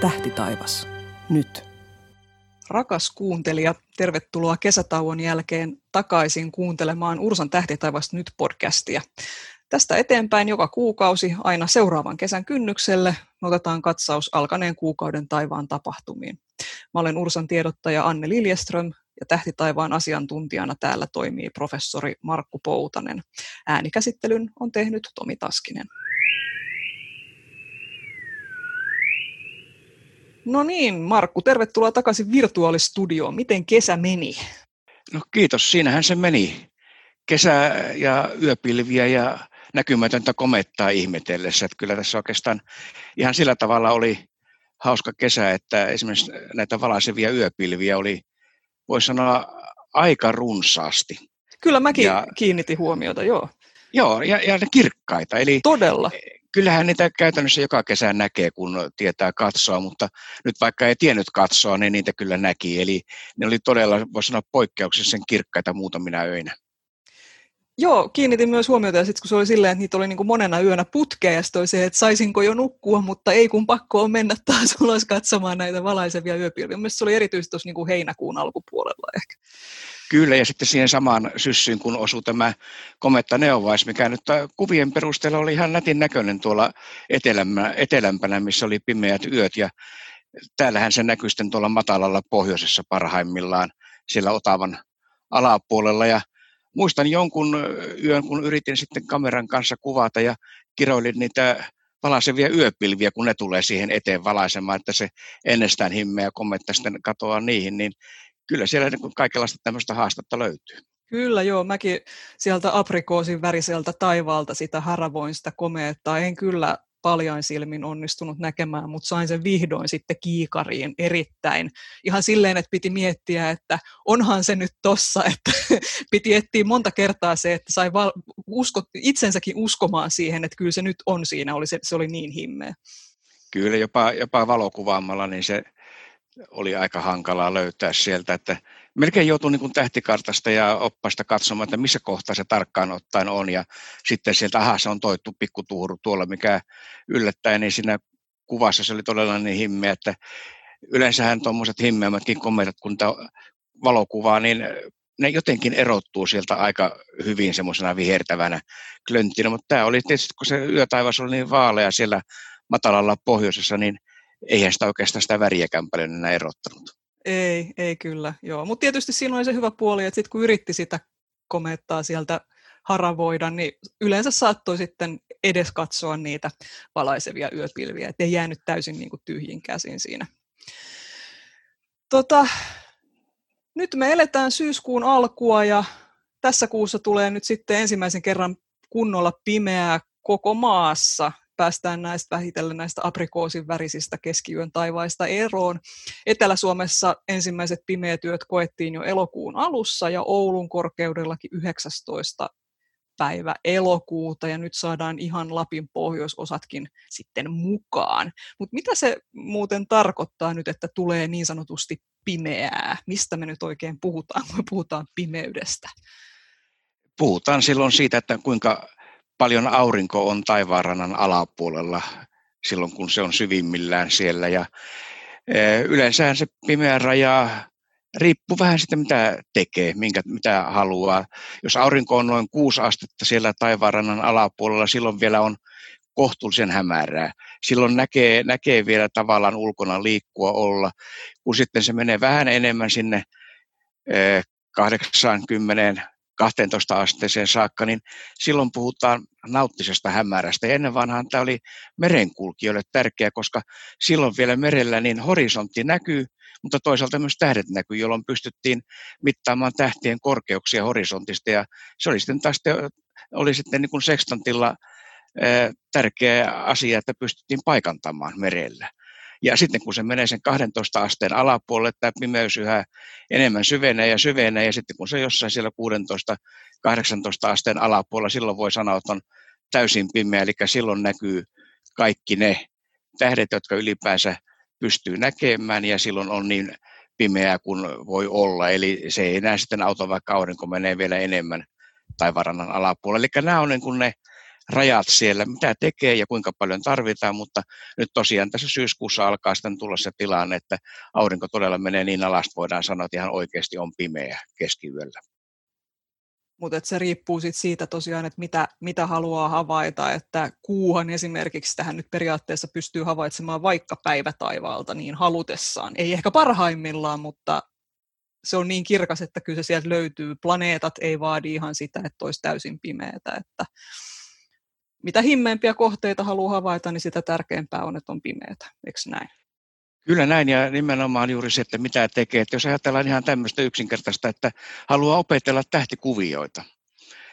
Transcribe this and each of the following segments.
Tähtitaivas, nyt. Rakas kuuntelija, tervetuloa kesätauon jälkeen takaisin kuuntelemaan Ursan Tähtitaivasta nyt -podcastia. Tästä eteenpäin joka kuukausi aina seuraavan kesän kynnykselle me otetaan katsaus alkaneen kuukauden taivaan tapahtumiin. Mä olen Ursan tiedottaja Anne Liljeström ja Tähtitaivaan asiantuntijana täällä toimii professori Markku Poutanen. Äänikäsittelyn on tehnyt Tomi Taskinen. No niin, Markku, tervetuloa takaisin virtuaalistudioon. Miten kesä meni? No kiitos, siinähän se meni. Kesä ja yöpilviä ja näkymätöntä komettaa ihmetellessä. Että kyllä tässä oikeastaan ihan sillä tavalla oli hauska kesä, että esimerkiksi näitä valaisevia yöpilviä oli, voisi sanoa, aika runsaasti. Kyllä mäkin kiinnitin huomiota, joo. Joo, ja ne kirkkaita. Eli todella. Kyllähän niitä käytännössä joka kesä näkee, kun tietää katsoa, mutta nyt vaikka ei tiennyt katsoa, niin niitä kyllä näki. Eli ne oli todella, voisi sanoa, poikkeuksellisen kirkkaita muutamina öinä. Joo, kiinnitin myös huomiota, ja sitten kun se oli silleen, että niitä oli niin kuin monena yönä putkea, ja sitten oli se, että saisinko jo nukkua, mutta ei kun pakko on mennä taas ulos katsomaan näitä valaisevia yöpilviä. Mielestäni se oli erityisesti tuossa niin kuin heinäkuun alkupuolella ehkä. Kyllä, ja sitten siihen samaan syssyyn, kun osui tämä kometta Neowise, mikä nyt kuvien perusteella oli ihan nätin näköinen tuolla etelämpänä, missä oli pimeät yöt, ja täällähän se näkyi sitten tuolla matalalla pohjoisessa parhaimmillaan, siellä Otavan alapuolella, ja muistan jonkun yön, kun yritin sitten kameran kanssa kuvata ja kiroilin niitä valaisevia yöpilviä, kun ne tulee siihen eteen valaisemaan, että se ennestään himmeä kometta sitten katoaa niihin, niin kyllä siellä kaikenlaista tämmöistä haastetta löytyy. Kyllä joo, mäkin sieltä aprikoosin väriseltä taivaalta sitä haravoin sitä komeettaa, en kyllä paljain silmin onnistunut näkemään, mutta sain sen vihdoin sitten kiikariin erittäin. Ihan silleen, että piti miettiä, että onhan se nyt tossa, että piti etsiä monta kertaa se, että sai itsensäkin uskomaan siihen, että kyllä se nyt on siinä, se oli niin himmeä. Kyllä jopa valokuvaamalla niin se oli aika hankalaa löytää sieltä, että melkein joutui niin kuin tähtikartasta ja oppaista katsomaan, että missä kohtaa se tarkkaan ottaen on, ja sitten sieltä, se on toittu pikkutuhuru tuolla, mikä yllättäen, niin siinä kuvassa se oli todella niin himmeä, että yleensähän tuommoiset himmeämmätkin kometat, kun tämä valokuvaa, niin ne jotenkin erottuu sieltä aika hyvin semmoisena vihertävänä klönttinä, mutta tämä oli tietysti, kun se yötaivas oli niin vaalea siellä matalalla pohjoisessa, niin eihän sitä oikeastaan sitä väriäkään paljon enää erottanut. Ei kyllä, joo. Mutta tietysti siinä oli se hyvä puoli, että sitten kun yritti sitä komettaa sieltä haravoida, niin yleensä saattoi sitten edes katsoa niitä valaisevia yöpilviä, ettei jäänyt täysin niin kuin tyhjin käsin siinä. Nyt me eletään syyskuun alkua, ja tässä kuussa tulee nyt sitten ensimmäisen kerran kunnolla pimeää koko maassa. Päästään vähitellen näistä aprikoosin värisistä keskiyön taivaista eroon. Etelä-Suomessa ensimmäiset pimeät yöt koettiin jo elokuun alussa ja Oulun korkeudellakin 19. päivä elokuuta, ja nyt saadaan ihan Lapin pohjoisosatkin sitten mukaan. Mutta mitä se muuten tarkoittaa nyt, että tulee niin sanotusti pimeää? Mistä me nyt oikein puhutaan, kun puhutaan pimeydestä? Puhutaan silloin siitä, että kuinka paljon aurinko on taivaanrannan alapuolella silloin, kun se on syvimmillään siellä. Ja yleensähän se pimeä raja riippuu vähän siitä, mitä tekee, mitä haluaa. Jos aurinko on noin 6 astetta siellä taivaanrannan alapuolella, silloin vielä on kohtuullisen hämärää. Silloin näkee vielä tavallaan ulkona liikkua olla. Kun sitten se menee vähän enemmän sinne 80-12 asteeseen saakka, niin silloin puhutaan nauttisesta hämärästä. Ja ennen vanhaan tämä oli merenkulkijoille tärkeä, koska silloin vielä merellä niin horisontti näkyy, mutta toisaalta myös tähdet näkyy, jolloin pystyttiin mittaamaan tähtien korkeuksia horisontista. Ja se oli sitten taas niin kuin sekstantilla tärkeä asia, että pystyttiin paikantamaan merellä. Ja sitten kun se menee sen 12 asteen alapuolelle, tämä pimeys yhä enemmän syvenee, ja sitten kun se jossain siellä 16-18 asteen alapuolella, silloin voi sanoa, että on täysin pimeä, eli silloin näkyy kaikki ne tähdet, jotka ylipäänsä pystyy näkemään, ja silloin on niin pimeää kuin voi olla, eli se ei enää sitten auta, vaikka aurinko menee vielä enemmän taivaanrannan alapuolella. Eli nämä on niin kuin ne rajat siellä, mitä tekee ja kuinka paljon tarvitaan, mutta nyt tosiaan tässä syyskuussa alkaa sitten tulla se tilanne, että aurinko todella menee niin alas, voidaan sanoa, että ihan oikeasti on pimeä keskiyöllä. Mutta se riippuu sit siitä tosiaan, että mitä haluaa havaita, että kuuhan esimerkiksi tähän nyt periaatteessa pystyy havaitsemaan vaikka päivätaivaalta niin halutessaan. Ei ehkä parhaimmillaan, mutta se on niin kirkas, että kyllä se sieltä löytyy. Planeetat ei vaadi ihan sitä, että olisi täysin pimeätä. Että mitä himmeempiä kohteita haluaa havaita, niin sitä tärkeämpää on, että on pimeätä. Eikö näin? Kyllä näin, ja nimenomaan juuri se, että mitä tekee. Että jos ajatellaan ihan tämmöistä yksinkertaista, että haluaa opetella tähtikuvioita.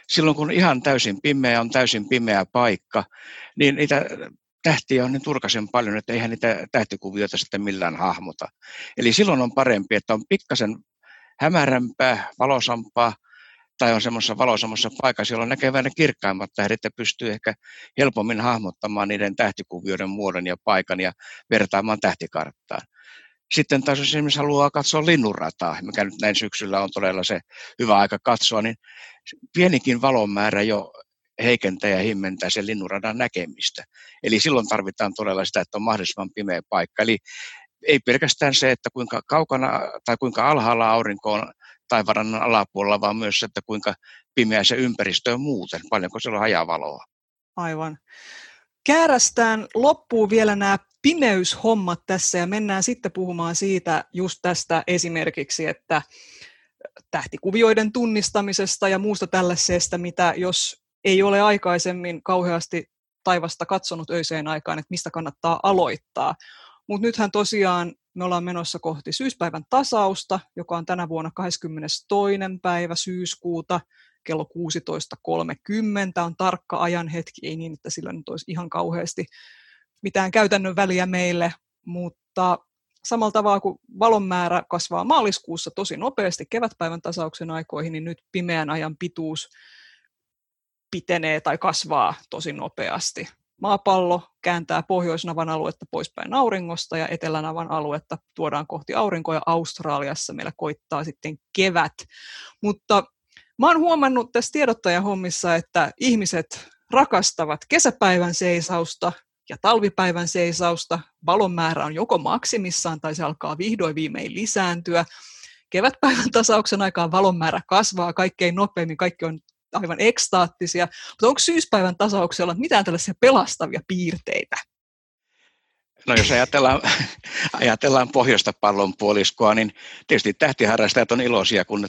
Silloin kun ihan täysin pimeä on täysin pimeä paikka, niin niitä tähtiä on niin turkasen paljon, että eihän niitä tähtikuvioita sitten millään hahmota. Eli silloin on parempi, että on pikkasen hämärämpää, valosampaa, tai on semmoisessa valoisemmassa paikassa, jolloin näkee vähän kirkkaimmat tähdet ja pystyy ehkä helpommin hahmottamaan niiden tähtikuvioiden muodon ja paikan ja vertaamaan tähtikarttaan. Sitten taas jos esimerkiksi haluaa katsoa linnunrataa, mikä nyt näin syksyllä on todella se hyvä aika katsoa, niin pienikin valon määrä jo heikentää ja himmentää sen linnunradan näkemistä. Eli silloin tarvitaan todella sitä, että on mahdollisimman pimeä paikka. Eli ei pelkästään se, että kuinka kaukana tai kuinka alhaalla aurinko on taivaanrannan alapuolella, vaan myös se, että kuinka pimeä se ympäristö on muuten, paljonko siellä on hajavaloa. Aivan. Käärästään loppuun vielä nämä pimeyshommat tässä ja mennään sitten puhumaan siitä just tästä esimerkiksi, että tähtikuvioiden tunnistamisesta ja muusta tällaisesta, mitä jos ei ole aikaisemmin kauheasti taivasta katsonut öiseen aikaan, että mistä kannattaa aloittaa. Mutta nythän tosiaan me ollaan menossa kohti syyspäivän tasausta, joka on tänä vuonna 22. päivä syyskuuta kello 16.30. On tarkka ajanhetki, ei niin, että sillä nyt olisi ihan kauheasti mitään käytännön väliä meille, mutta samalla tavalla kuin valon määrä kasvaa maaliskuussa tosi nopeasti kevätpäivän tasauksen aikoihin, niin nyt pimeän ajan pituus pitenee tai kasvaa tosi nopeasti. Maapallo kääntää pohjoisnavan aluetta poispäin auringosta ja etelänavan aluetta tuodaan kohti aurinkoa ja Australiassa meillä koittaa sitten kevät. Mutta mä oon huomannut tässä tiedottajahommissa, että ihmiset rakastavat kesäpäivän seisausta ja talvipäivän seisausta. Valon määrä on joko maksimissaan tai se alkaa vihdoin viimein lisääntyä. Kevätpäivän tasauksen aikaan valon määrä kasvaa kaikkein nopeimmin, kaikki on aivan ekstaattisia, mutta onko syyspäivän tasauksella mitään tällaisia pelastavia piirteitä? No jos ajatellaan pohjoista pallonpuoliskoa, niin tietysti tähtiharrastajat on iloisia, kun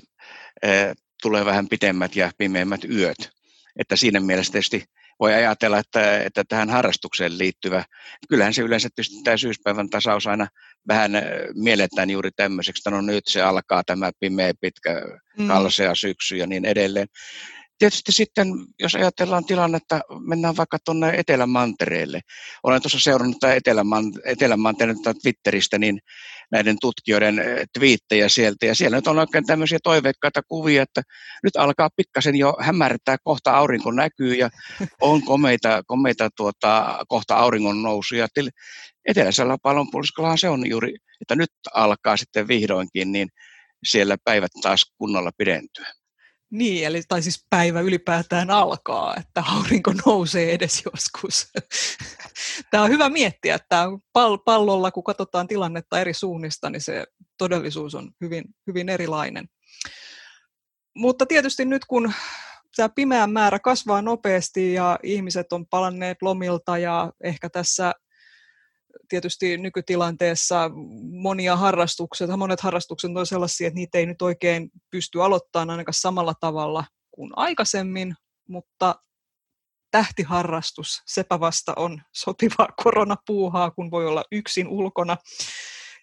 tulee vähän pitemmät ja pimeimmät yöt. Että siinä mielessä tietysti voi ajatella, että tähän harrastukseen liittyvä, kyllähän se yleensä tietysti tämä syyspäivän tasaus aina vähän mielletään juuri tämmöiseksi, että no nyt se alkaa tämä pimeä, pitkä, kalsea syksy ja niin edelleen. Tietysti sitten, jos ajatellaan tilannetta, mennään vaikka tuonne Etelämantereelle. Olen tuossa seurannut tämä Etelämantereen Twitteristä niin näiden tutkijoiden twiittejä sieltä. Ja siellä nyt on oikein tämmöisiä toiveikkaita kuvia, että nyt alkaa pikkasen jo hämärtää, kohta aurinko näkyy ja on komeita kohta auringon nousuja. Eteläisellä pallonpuoliskollahan se on juuri, että nyt alkaa sitten vihdoinkin, niin siellä päivät taas kunnolla pidentyä. Niin, siis päivä ylipäätään alkaa, että aurinko nousee edes joskus. Tämä on hyvä miettiä, että pallolla, kun katsotaan tilannetta eri suunnista, niin se todellisuus on hyvin, hyvin erilainen. Mutta tietysti nyt, kun tämä pimeä määrä kasvaa nopeasti ja ihmiset on palanneet lomilta ja ehkä tässä tietysti nykytilanteessa monet harrastukset on sellaisia, että niitä ei nyt oikein pysty aloittamaan ainakaan samalla tavalla kuin aikaisemmin, mutta tähtiharrastus, sepä vasta on sotivaa koronapuuhaa, kun voi olla yksin ulkona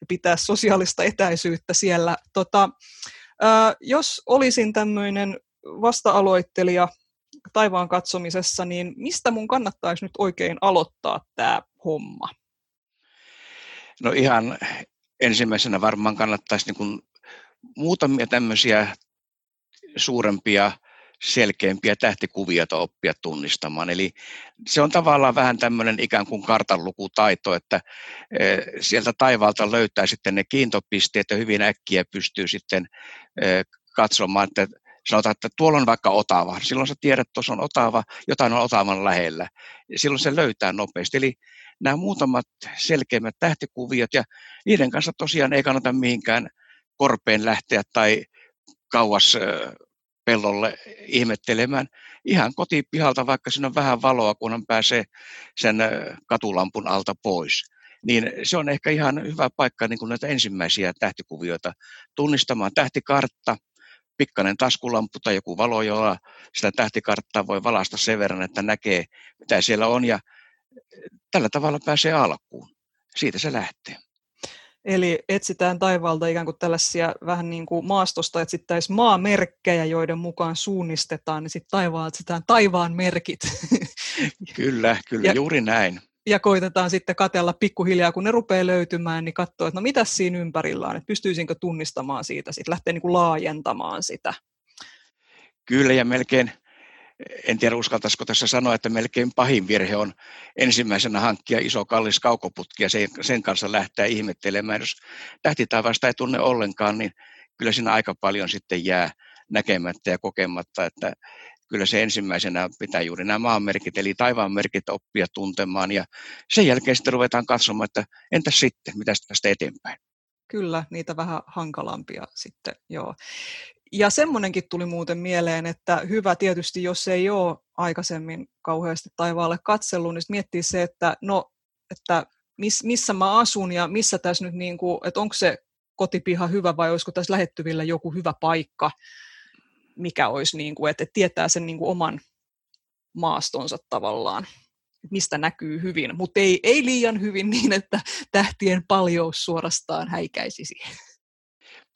ja pitää sosiaalista etäisyyttä siellä. Jos olisin tämmöinen vasta-aloittelija taivaan katsomisessa, niin mistä mun kannattaisi nyt oikein aloittaa tämä homma? No ihan ensimmäisenä varmaan kannattaisi niin kuin muutamia tämmöisiä suurempia, selkeämpiä tähtikuvia oppia tunnistamaan. Eli se on tavallaan vähän tämmöinen ikään kuin kartanlukutaito, että sieltä taivaalta löytää sitten ne kiintopisteet ja hyvin äkkiä pystyy sitten katsomaan, että sanotaan, että tuolla on vaikka Otava, silloin sä tiedät, että tuossa on Otava, jotain on Otavan lähellä, silloin se löytää nopeasti. Eli nämä muutamat selkeimmät tähtikuviot, ja niiden kanssa tosiaan ei kannata mihinkään korpeen lähteä tai kauas pellolle ihmettelemään. Ihan kotipihalta, vaikka siinä on vähän valoa, kunhan pääsee sen katulampun alta pois. Niin se on ehkä ihan hyvä paikka niin kuin näitä ensimmäisiä tähtikuvioita tunnistamaan. Tähtikartta, pikkainen taskulamppu tai joku valo, jolla sitä tähtikarttaa voi valaista sen verran, että näkee mitä siellä on. Ja tällä tavalla pääsee alkuun. Siitä se lähtee. Eli etsitään taivaalta ikään kuin tällaisia vähän niin kuin maastosta etsittäisiin maamerkkejä, joiden mukaan suunnistetaan, niin sitten taivaan etsitään taivaan merkit. Kyllä, kyllä, ja, juuri näin. Ja koitetaan sitten katsella pikkuhiljaa, kun ne rupeaa löytymään, niin katsoa, että no mitäs siinä ympärillä on, että pystyisinkö tunnistamaan siitä, sitten lähtee niin kuin laajentamaan sitä. Kyllä, ja melkein, en tiedä uskaltaisiko tässä sanoa, että melkein pahin virhe on ensimmäisenä hankkia iso kallis kaukoputki ja sen kanssa lähteä ihmettelemään. Jos tähtitaivaasta ei tunne ollenkaan, niin kyllä siinä aika paljon sitten jää näkemättä ja kokematta, että kyllä se ensimmäisenä pitää juuri nämä maanmerkit eli taivaanmerkit oppia tuntemaan ja sen jälkeen sitten ruvetaan katsomaan, että entäs sitten, mitä tästä eteenpäin. Kyllä, niitä vähän hankalampia sitten, joo. Ja semmoinenkin tuli muuten mieleen, että hyvä tietysti, jos ei ole aikaisemmin kauheasti taivaalle katsellut, niin miettii se, että no, että missä mä asun ja missä tässä nyt, niin kuin, että onko se kotipiha hyvä vai olisiko tässä lähettyvillä joku hyvä paikka, mikä olisi, niin kuin, että tietää sen niin kuin oman maastonsa tavallaan, mistä näkyy hyvin, mutta ei liian hyvin niin, että tähtien paljous suorastaan häikäisisi.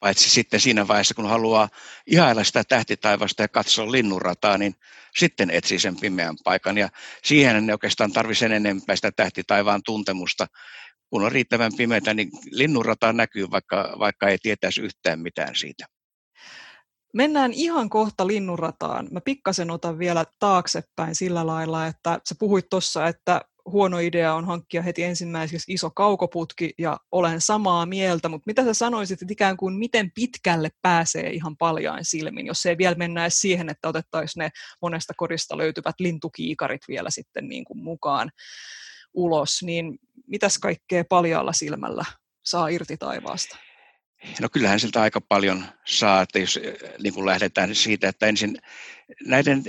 Paitsi sitten siinä vaiheessa, kun haluaa ihailla sitä tähtitaivasta ja katsoa linnunrataa, niin sitten etsii sen pimeän paikan. Ja siihen ei oikeastaan tarvitse sen enempää sitä tähtitaivaan tuntemusta. Kun on riittävän pimeätä, niin linnunrata näkyy, vaikka ei tietäisi yhtään mitään siitä. Mennään ihan kohta linnunrataan. Mä pikkasen otan vielä taaksepäin sillä lailla, että sä puhuit tuossa, että huono idea on hankkia heti ensimmäiseksi iso kaukoputki ja olen samaa mieltä, mutta mitä sä sanoisit, että ikään kuin miten pitkälle pääsee ihan paljain silmin, jos ei vielä mennä edes siihen, että otettaisiin ne monesta kodista löytyvät lintukiikarit vielä sitten niin kuin mukaan ulos, niin mitäs kaikkea paljaalla silmällä saa irti taivaasta? No kyllähän siltä aika paljon saa, että jos niin kuin lähdetään siitä, että ensin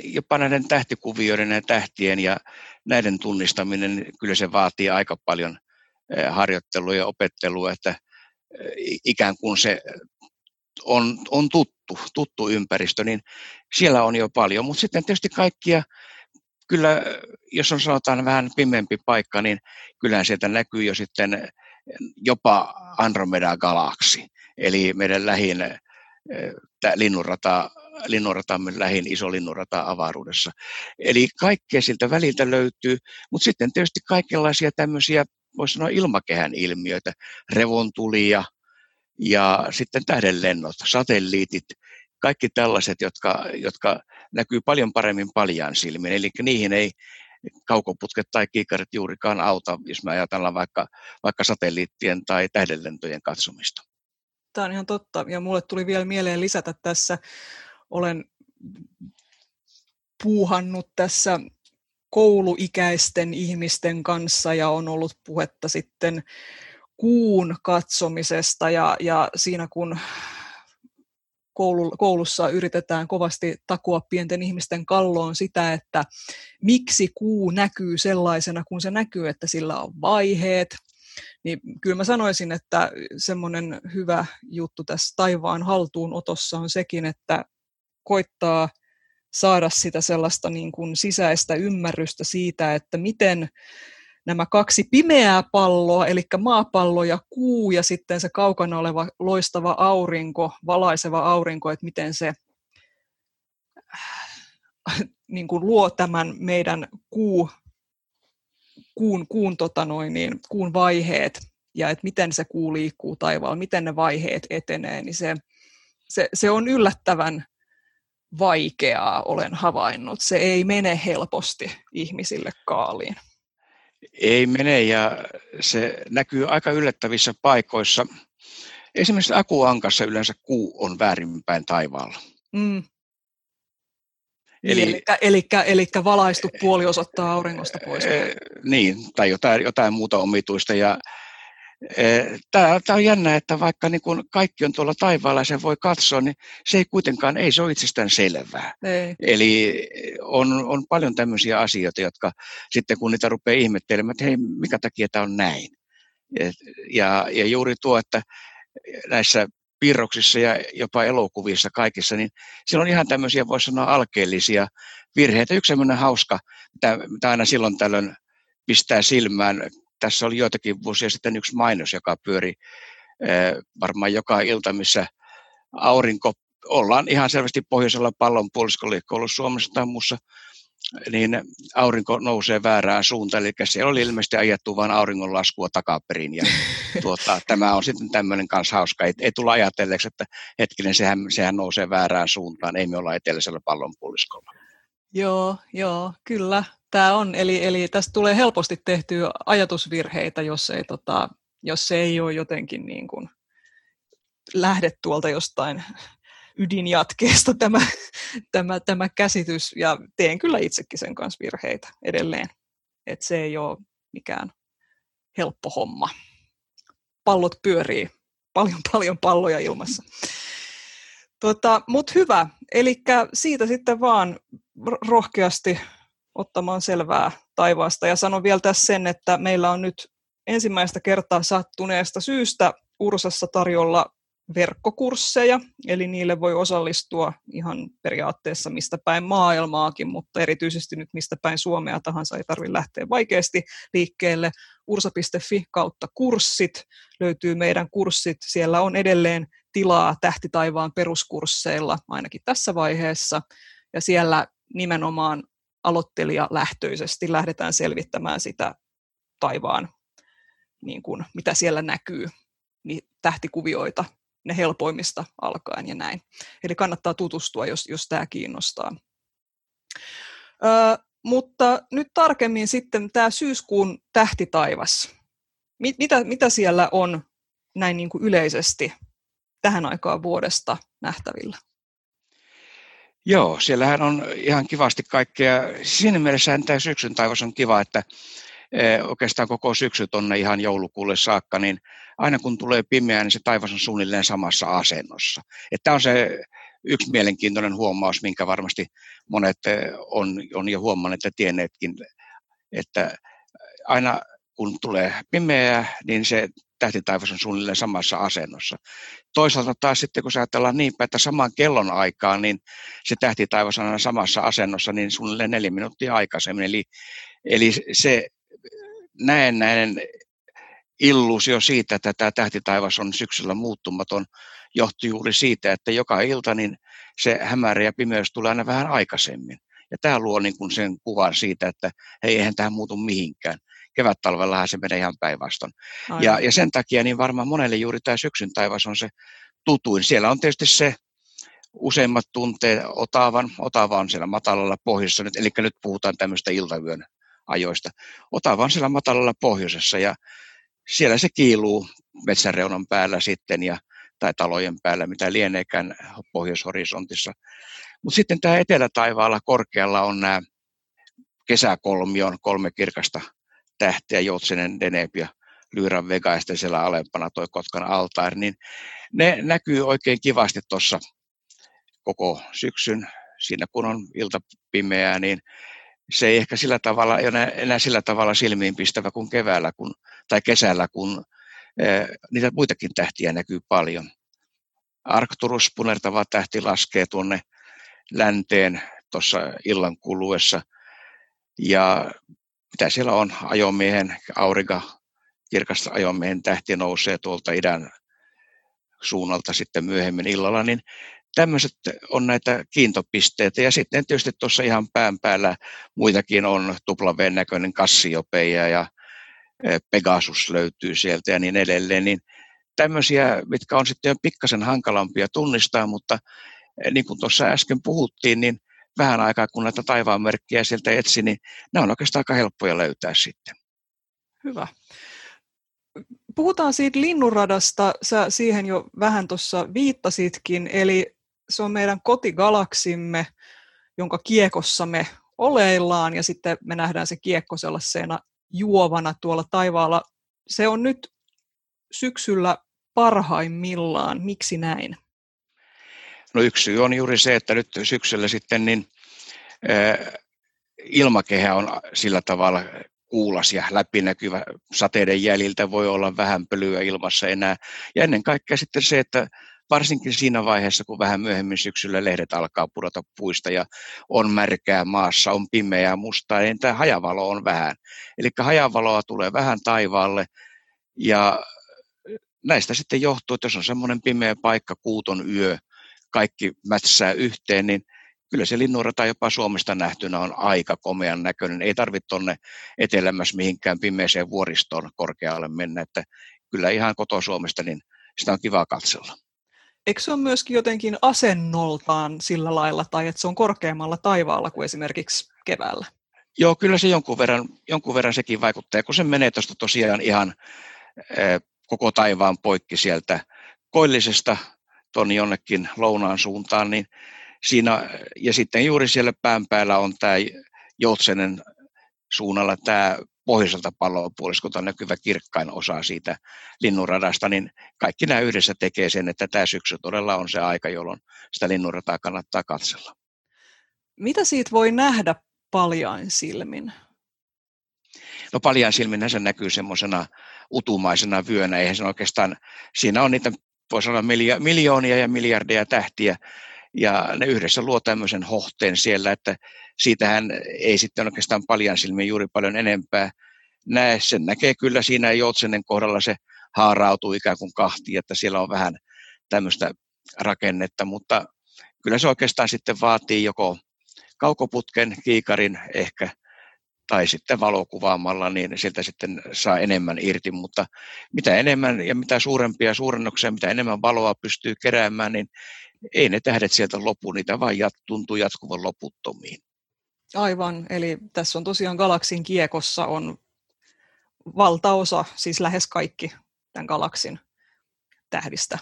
jopa näiden tähtikuvioiden ja tähtien ja näiden tunnistaminen, kyllä se vaatii aika paljon harjoittelua ja opettelua, että ikään kuin se on tuttu ympäristö, niin siellä on jo paljon. Mutta sitten tietysti kaikkia, kyllä jos on sanotaan vähän pimeämpi paikka, niin kyllähän sieltä näkyy jo sitten jopa Andromeda-galaksi, eli meidän lähin linnunratamme lähin iso linnunrata avaruudessa. Eli kaikkea siltä väliltä löytyy, mutta sitten tietysti kaikenlaisia tämmöisiä, voisi sanoa ilmakehän ilmiöitä, revontulia ja sitten tähdenlennot, satelliitit, kaikki tällaiset, jotka näkyy paljon paremmin paljaan silmin, eli niihin ei kaukoputket tai kiikarit juurikaan auta, jos me ajatellaan vaikka satelliittien tai tähdenlentojen katsomista. Tämä on ihan totta, ja mulle tuli vielä mieleen lisätä tässä, olen puuhannut tässä kouluikäisten ihmisten kanssa, ja on ollut puhetta sitten kuun katsomisesta, ja siinä kun koulussa yritetään kovasti takoa pienten ihmisten kalloon sitä, että miksi kuu näkyy sellaisena, kun se näkyy, että sillä on vaiheet. Niin kyllä mä sanoisin, että semmoinen hyvä juttu tässä taivaan haltuunotossa on sekin, että koittaa saada sitä sellaista niin kuin sisäistä ymmärrystä siitä, että miten nämä kaksi pimeää palloa, eli maapallo ja kuu ja sitten se kaukana oleva loistava aurinko, valaiseva aurinko, että miten se niin kuin luo tämän meidän kuun vaiheet ja että miten se kuu liikkuu taivaalla, miten ne vaiheet etenee, niin se on yllättävän vaikeaa, olen havainnut. Se ei mene helposti ihmisille kaaliin. Ei mene, ja se näkyy aika yllättävissä paikoissa. Esimerkiksi akuankassa yleensä kuu on väärinpäin taivaalla. Mm, Eli valaistu puoli osoittaa auringosta pois. Niin, tai jotain muuta omituista. Ja tämä on jännä, että vaikka niin kun kaikki on tuolla taivaalla ja sen voi katsoa, niin se ei kuitenkaan, ei se ole itsestään selvää. Ei. Eli on paljon tämmöisiä asioita, jotka sitten kun niitä rupeaa ihmettelemään, että hei, mikä takia tämä on näin. Ja juuri tuo, että näissä piirroksissa ja jopa elokuvissa kaikissa, niin siellä on ihan tämmöisiä, voisi sanoa, alkeellisia virheitä. Yksi sellainen hauska, mitä aina silloin tällöin pistää silmään. Tässä oli joitakin vuosia sitten yksi mainos, joka pyöri varmaan joka ilta, missä aurinko, ollaan ihan selvästi pohjoisella pallonpuoliskolla, eli ollut Suomessa tai muussa, niin aurinko nousee väärään suuntaan, eli siellä oli ilmeisesti ajettu vain auringonlaskua takaperin, ja tämä on sitten tämmöinen kanssa hauska, ei tulla ajatelleeksi, että hetkinen, sehän nousee väärään suuntaan, ei me olla eteläisellä pallonpuoliskolla. Joo, kyllä, tämä on, eli tässä tulee helposti tehtyä ajatusvirheitä, jos ei ole jotenkin niin kuin lähde tuolta jostain ydinjatkeesta tämä käsitys, ja teen kyllä itsekin sen kanssa virheitä edelleen, että se ei ole mikään helppo homma. Pallot pyörii, paljon palloja ilmassa. Mutta hyvä, eli siitä sitten vaan rohkeasti ottamaan selvää taivaasta, ja sanon vielä tässä sen, että meillä on nyt ensimmäistä kertaa sattuneesta syystä Ursassa tarjolla verkkokursseja, eli niille voi osallistua ihan periaatteessa mistä päin maailmaakin, mutta erityisesti nyt mistä päin Suomea tahansa ei tarvitse lähteä vaikeasti liikkeelle. Ursa.fi/kurssit löytyy meidän kurssit. Siellä on edelleen tilaa Tähtitaivaan peruskursseilla, ainakin tässä vaiheessa, ja siellä nimenomaan aloittelijalähtöisesti lähdetään selvittämään sitä taivaan, niin kuin, mitä siellä näkyy, niin tähtikuvioita, ne helpoimmista alkaen ja näin. Eli kannattaa tutustua, jos tämä kiinnostaa. Mutta nyt tarkemmin sitten tämä syyskuun tähtitaivas. Mitä siellä on näin niin kuin yleisesti tähän aikaan vuodesta nähtävillä? Joo, siellähän on ihan kivasti kaikkea. Siinä mielessä tämä syksyn taivas on kiva, että oikeastaan koko syksy tuonne ihan joulukuulle saakka, niin aina kun tulee pimeää, niin se taivas on suunnilleen samassa asennossa. Tämä on se yksi mielenkiintoinen huomaus, minkä varmasti monet on jo huomanneet ja tienneetkin, että aina kun tulee pimeää, niin se tähtitaivas on suunnilleen samassa asennossa. Toisaalta taas sitten, kun ajatellaan niinpä, että samaan kellon aikaan, niin se tähtitaivas on aina samassa asennossa, niin suunnilleen 4 minuuttia aikaisemmin. Eli se näennäinen illuusio siitä, että tämä tähtitaivas on syksyllä muuttumaton, johtuu juuri siitä, että joka ilta niin se hämärä ja pimeys tulee aina vähän aikaisemmin. Ja tämä luo niin kuin sen kuvan siitä, että hei, eihän tähän muutu mihinkään. Kevättalvellahan se menee ihan päinvastoin. Ja sen takia niin varmaan monelle juuri tämä syksyn taivas on se tutuin. Siellä on tietysti se useimmat tuntee Otavan. Otava on siellä matalalla pohjoisessa nyt, eli nyt puhutaan tämmöistä iltayön ajoista. Otava on siellä matalalla pohjoisessa ja siellä se kiiluu metsänreunan päällä sitten tai talojen päällä, mitä lieneekään pohjoishorisontissa. Mutta sitten tämä etelätaivaalla korkealla on nämä kesäkolmion 3 kirkasta tähteä, Joutsenen, Deneb ja Lyran Vega, ja sitten siellä alempana toi Kotkan altaari, niin ne näkyy oikein kivasti tuossa koko syksyn. Siinä kun on ilta pimeää, niin se ei ehkä sillä tavalla, ei ole enää sillä tavalla silmiinpistävä kuin keväällä tai kesällä, kun niitä muitakin tähtiä näkyy paljon. Arcturus, punertava tähti, laskee tuonne länteen tuossa illan kuluessa, ja mitä siellä on? Ajomiehen, auriga, kirkas ajomiehen tähti nousee tuolta idän suunnalta sitten myöhemmin illalla, niin tämmöiset on näitä kiintopisteitä, ja sitten tietysti tuossa ihan pään päällä muitakin on tuplaveen näköinen Kassiopeia ja Pegasus löytyy sieltä ja niin edelleen, niin tämmöisiä, mitkä on sitten jo pikkasen hankalampia tunnistaa, mutta niin kuin tuossa äsken puhuttiin, niin vähän aikaa, kun näitä taivaanmerkkejä sieltä etsi, niin nämä on oikeastaan aika helppoja löytää sitten. Hyvä. Puhutaan siitä linnunradasta. Sä siihen jo vähän tuossa viittasitkin, eli se on meidän kotigalaksimme, jonka kiekossa me oleillaan, ja sitten me nähdään se kiekko sellaisena juovana tuolla taivaalla. Se on nyt syksyllä parhaimmillaan. Miksi näin? No yksi syy on juuri se, että nyt syksyllä sitten niin ilmakehä on sillä tavalla kuulas ja läpinäkyvä. Sateiden jäljiltä voi olla vähän pölyä ilmassa enää. Ja ennen kaikkea sitten se, että varsinkin siinä vaiheessa, kun vähän myöhemmin syksyllä lehdet alkaa pudota puista ja on märkää maassa, on pimeää, mustaa, niin tämä hajavalo on vähän. Eli hajavaloa tulee vähän taivaalle ja näistä sitten johtuu, että jos on semmoinen pimeä paikka, kuuton yö, kaikki mätsää yhteen, niin kyllä se linnunrata jopa Suomesta nähtynä on aika komean näköinen. Ei tarvitse tuonne etelämässä mihinkään pimeeseen vuoristoon korkealle mennä, että kyllä ihan koto-Suomesta niin sitä on kiva katsella. Eikö se ole myöskin jotenkin asennoltaan sillä lailla, tai että se on korkeammalla taivaalla kuin esimerkiksi keväällä? Joo, kyllä se jonkun verran sekin vaikuttaa, kun se menee tuosta tosiaan ihan koko taivaan poikki sieltä koillisesta tuonne jonnekin lounaan suuntaan, niin siinä, ja sitten juuri siellä pään päällä on tämä Joutsenen suunnalla tämä pohjoiselta pallonpuoliskolta näkyvä kirkkain osa siitä linnunradasta, niin kaikki nämä yhdessä tekee sen, että tämä syksy todella on se aika, jolloin sitä linnunrataa kannattaa katsella. Mitä siitä voi nähdä paljain silmin? No paljain silmin se näkyy semmoisena utumaisena vyönä. Eihän se oikeastaan, siinä on niitä, voi sanoa miljoonia ja miljardeja tähtiä, ja ne yhdessä luo tämmöisen hohteen siellä, että siitähän ei sitten oikeastaan paljain silmin juuri paljon enempää näe. Sen näkee kyllä siinä Joutsenen kohdalla, se haarautuu ikään kuin kahtiin, että siellä on vähän tämmöistä rakennetta, mutta kyllä se oikeastaan sitten vaatii joko kaukoputken, kiikarin ehkä, tai sitten valokuvaamalla, niin sieltä sitten saa enemmän irti, mutta mitä enemmän ja mitä suurempia suurennuksia, mitä enemmän valoa pystyy keräämään, niin ei ne tähdet sieltä lopu, niitä vaan tuntuu jatkuvan loputtomiin. Aivan, eli tässä on tosiaan galaksin kiekossa on valtaosa, siis lähes kaikki tämän galaksin tähdistä.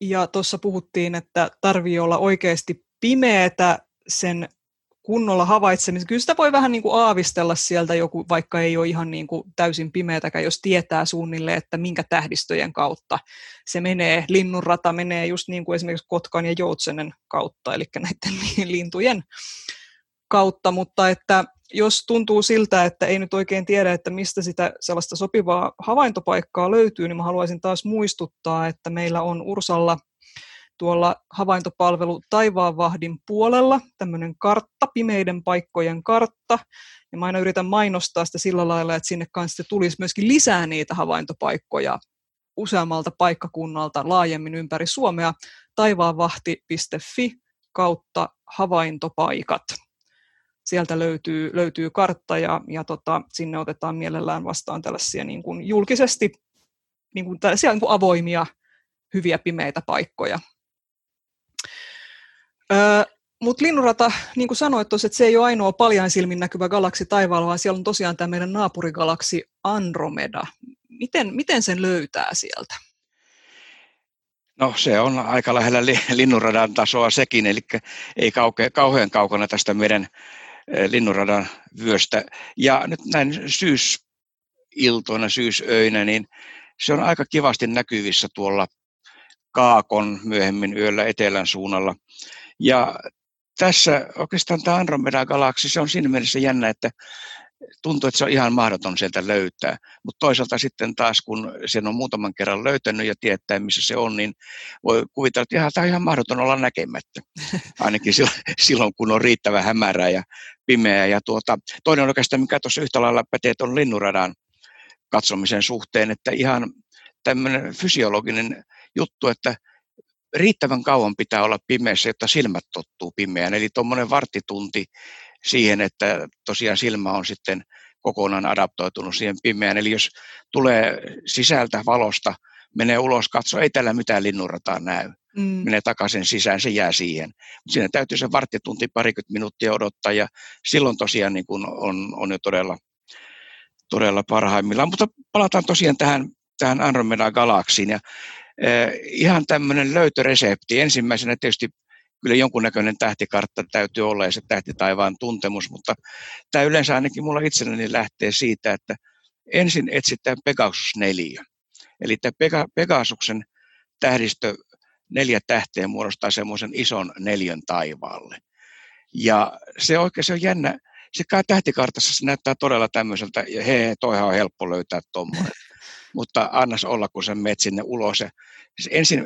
Ja tuossa puhuttiin, että tarvii olla oikeasti pimeätä sen kunnolla havaitsemista. Kyllä sitä voi vähän niin kuin aavistella sieltä joku, vaikka ei ole ihan niin kuin täysin pimeätäkään, jos tietää suunnilleen, että minkä tähdistöjen kautta se menee. Linnunrata menee just niin kuin esimerkiksi Kotkan ja Joutsenen kautta, eli näiden lintujen kautta, mutta että jos tuntuu siltä, että ei nyt oikein tiedä, että mistä sitä sellaista sopivaa havaintopaikkaa löytyy, niin mä haluaisin taas muistuttaa, että meillä on Ursalla tuolla havaintopalvelu Taivaanvahdin puolella tämmöinen kartta, pimeiden paikkojen kartta. Ja mä aina yritän mainostaa sitä sillä lailla, että sinne kanssa tulisi myöskin lisää niitä havaintopaikkoja useammalta paikkakunnalta laajemmin ympäri Suomea. Taivaanvahti.fi kautta havaintopaikat. Sieltä löytyy kartta ja sinne otetaan mielellään vastaan tällaisia niin kuin julkisesti niin kuin avoimia, hyviä pimeitä paikkoja. Mutta linnunrata, niin kuin sanoit tuossa, että se ei ole ainoa paljain silmin näkyvä galaksi taivaalla, vaan siellä on tosiaan tämä meidän naapurigalaksi Andromeda. Miten sen löytää sieltä? No se on aika lähellä linnunradan tasoa sekin, eli ei kauhean kaukana tästä meidän linnunradan vyöstä. Ja nyt näin syysiltoina, syysöinä, niin se on aika kivasti näkyvissä tuolla Kaakon myöhemmin yöllä etelän suunnalla. Ja tässä oikeastaan tämä Andromeda-galaksi, se on siinä mielessä jännä, että tuntuu, että se on ihan mahdoton sieltä löytää. Mutta toisaalta sitten taas, kun sen on muutaman kerran löytänyt ja tietää, missä se on, niin voi kuvitella, että tämä on ihan mahdoton olla näkemättä. Ainakin silloin, kun on riittävän hämärää ja pimeää. Ja toinen oikeastaan, mikä tuossa yhtä lailla pätee tuon linnunradan katsomisen suhteen, että ihan tämmöinen fysiologinen juttu, että riittävän kauan pitää olla pimeässä, jotta silmät tottuu pimeään. Eli tuommoinen varttitunti siihen, että tosiaan silmä on sitten kokonaan adaptoitunut siihen pimeään. Eli jos tulee sisältä valosta, menee ulos, katsoo, ei täällä mitään linnunrataa näy. Menee takaisin sisään, se jää siihen. Mutta siinä täytyy se varttitunti, 20 minuuttia odottaa ja silloin tosiaan niin kun on jo todella parhaimmillaan, mutta palataan tosiaan tähän Andromeda-galaksiin ja ihan tämmöinen löytöresepti. Ensimmäisenä tietysti kyllä jonkunnäköinen tähtikartta täytyy olla ja se tähtitaivaan tuntemus, mutta tämä yleensä ainakin mulla itselleni lähtee siitä, että ensin etsitään Pegasus-neliö. Eli tämä Pegasuksen tähdistö, 4 tähteä muodostaa semmoisen ison neljön taivaalle. Ja se oikein, se on jännä. Se tähtikartassa se näyttää todella tämmöiseltä, ja toihan on helppo löytää tuommoinen. Mutta annas olla, kun sä menet sinne ulos.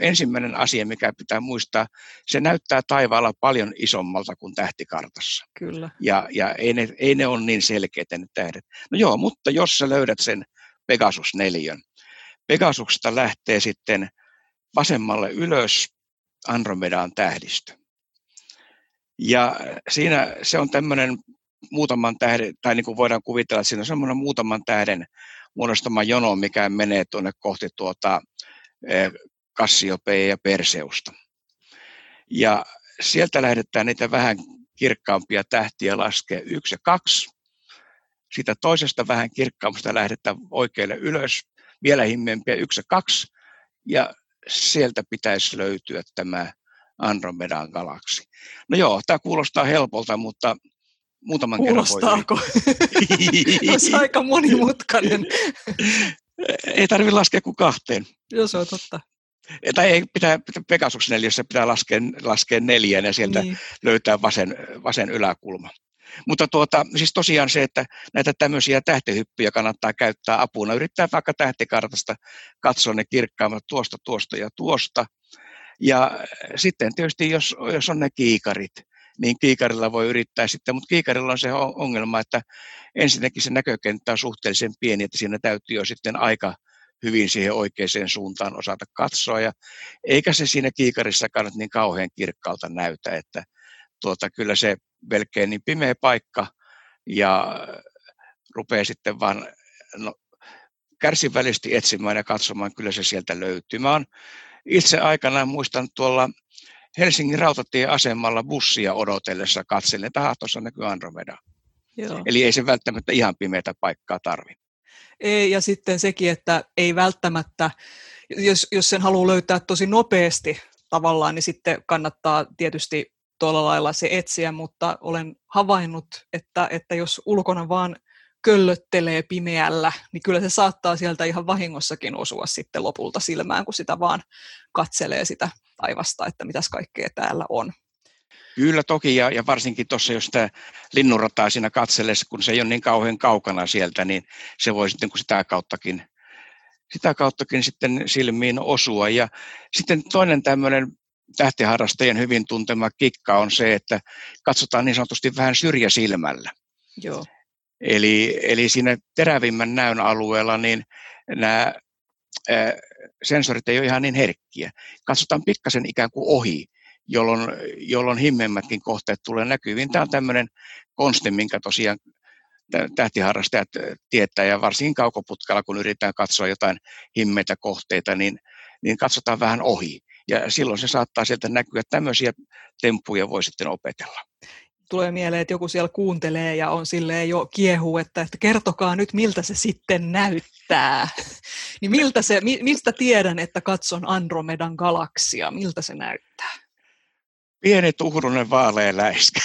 Ensimmäinen asia, mikä pitää muistaa, se näyttää taivaalla paljon isommalta kuin tähtikartassa. Kyllä. Ja ei ne ole niin selkeitä ne tähdet. No joo, mutta jos sä löydät sen Pegasus-neliön. Pegasuksesta lähtee sitten vasemmalle ylös Andromedaan tähdistö. Ja siinä se on tämmöinen muutaman tähden, tai niin kuin voidaan kuvitella, että siinä on semmoinen muutaman tähden muodostama jono, mikä menee tuonne kohti Kassiopeiaa ja Perseusta. Ja sieltä lähdetään niitä vähän kirkkaampia tähtiä laskea 1 ja 2. Siitä toisesta vähän kirkkaammasta lähdetään oikealle ylös, vielä himmeempiä 1 ja 2. Ja sieltä pitäisi löytyä tämä Andromedan galaksi. No joo, tämä kuulostaa helpolta, mutta muutaman kuulostaako? Kerran voi. Olisi aika monimutkainen. Ei tarvitse laskea kuin 2. Joo, se on totta. Tai ei pitää, Pegasuksen neliössä pitää laskea 4 ja sieltä niin löytää vasen yläkulma. Mutta siis tosiaan se, että näitä tämmöisiä tähtehyppyjä kannattaa käyttää apuna. Yrittää vaikka tähtikartasta katsoa ne kirkkaammat tuosta ja tuosta. Ja sitten tietysti, jos on ne kiikarit, niin kiikarilla voi yrittää sitten, mutta kiikarilla on se ongelma, että ensinnäkin se näkökenttä on suhteellisen pieni, että siinä täytyy jo sitten aika hyvin siihen oikeaan suuntaan osata katsoa, ja eikä se siinä kiikarissakaan niin kauhean kirkkaalta näytä, että kyllä se melkein niin pimeä paikka, ja rupeaa sitten vaan kärsivällisesti etsimään ja katsomaan, kyllä se sieltä löytyy. Mä oon itse aikanaan muistan tuolla Helsingin rautatieasemalla bussia odotellessa katselin, että tuossa näkyy Andromeda. Joo. Eli ei se välttämättä ihan pimeätä paikkaa tarvitse. Ei, ja sitten sekin, että ei välttämättä, jos sen haluaa löytää tosi nopeasti tavallaan, niin sitten kannattaa tietysti tuolla lailla se etsiä, mutta olen havainnut, että jos ulkona vaan köllöttelee pimeällä, niin kyllä se saattaa sieltä ihan vahingossakin osua sitten lopulta silmään, kun sitä vaan katselee sitä taivasta, että mitäs kaikkea täällä on. Kyllä toki, ja varsinkin tuossa, jos sitä linnunrataa siinä katselee, kun se ei ole niin kauhean kaukana sieltä, niin se voi sitten sitä kauttakin sitten silmiin osua. Ja sitten toinen tämmöinen tähtiharrastajien hyvin tuntema kikka on se, että katsotaan niin sanotusti vähän syrjäsilmällä. Joo. Eli siinä terävimmän näön alueella niin nämä sensorit ei ole ihan niin herkkiä. Katsotaan pikkasen ikään kuin ohi, jolloin himmeimmätkin kohteet tulee näkyviin. Tämä on tämmöinen konsti, minkä tosiaan tähtiharrastajat tietää, ja varsinkin kaukoputkalla, kun yritetään katsoa jotain himmeitä kohteita, niin katsotaan vähän ohi. Ja silloin se saattaa sieltä näkyä. Tämmöisiä temppuja voi sitten opetella. Tulee mieleen, että joku siellä kuuntelee ja on silleen jo kiehuu, että kertokaa nyt, miltä se sitten näyttää. Niin mistä tiedän, että katson Andromedan galaksia? Miltä se näyttää? Pieni tuhrunen vaalea läiskä.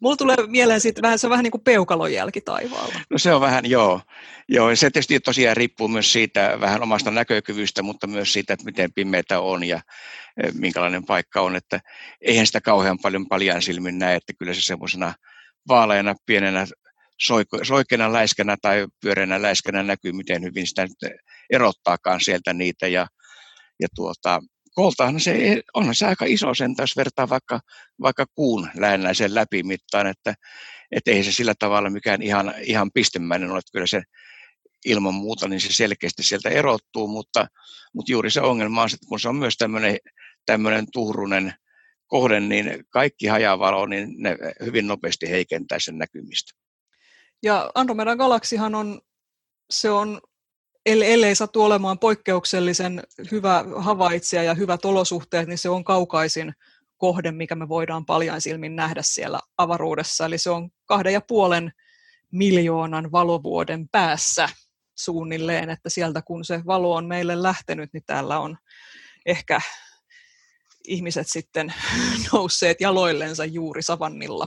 Mulla tulee mieleen siitä vähän, se on vähän niin kuin peukalonjälki taivaalla. No se on vähän, joo. Se tietysti tosiaan riippuu myös siitä vähän omasta näkökyvystä, mutta myös siitä, että miten pimeätä on ja minkälainen paikka on. Että eihän sitä kauhean paljon paljaan silmin näe, että kyllä se semmoisena vaaleana, pienenä, soikeana läiskänä tai pyöreänä läiskänä näkyy, miten hyvin sitä nyt erottaakaan sieltä niitä. Kooltahan se on se aika iso sen, jos vertaa vaikka kuun läänäiseen läpimittaan, että ei se sillä tavalla mikään ihan pistemäinen ole, että kyllä se ilman muuta niin se selkeästi sieltä erottuu, mutta juuri se ongelma on, että kun se on myös tämmöinen tuhrunen kohde, niin kaikki hajavalo, niin ne hyvin nopeasti heikentää sen näkymistä. Ja Andromedan galaksihan on ellei satu olemaan poikkeuksellisen hyvä havaitsija ja hyvät olosuhteet, niin se on kaukaisin kohde, mikä me voidaan paljain silmin nähdä siellä avaruudessa. Eli se on 2,5 miljoonan valovuoden päässä suunnilleen, että sieltä kun se valo on meille lähtenyt, niin täällä on ehkä ihmiset sitten nousseet jaloillensa juuri savannilla.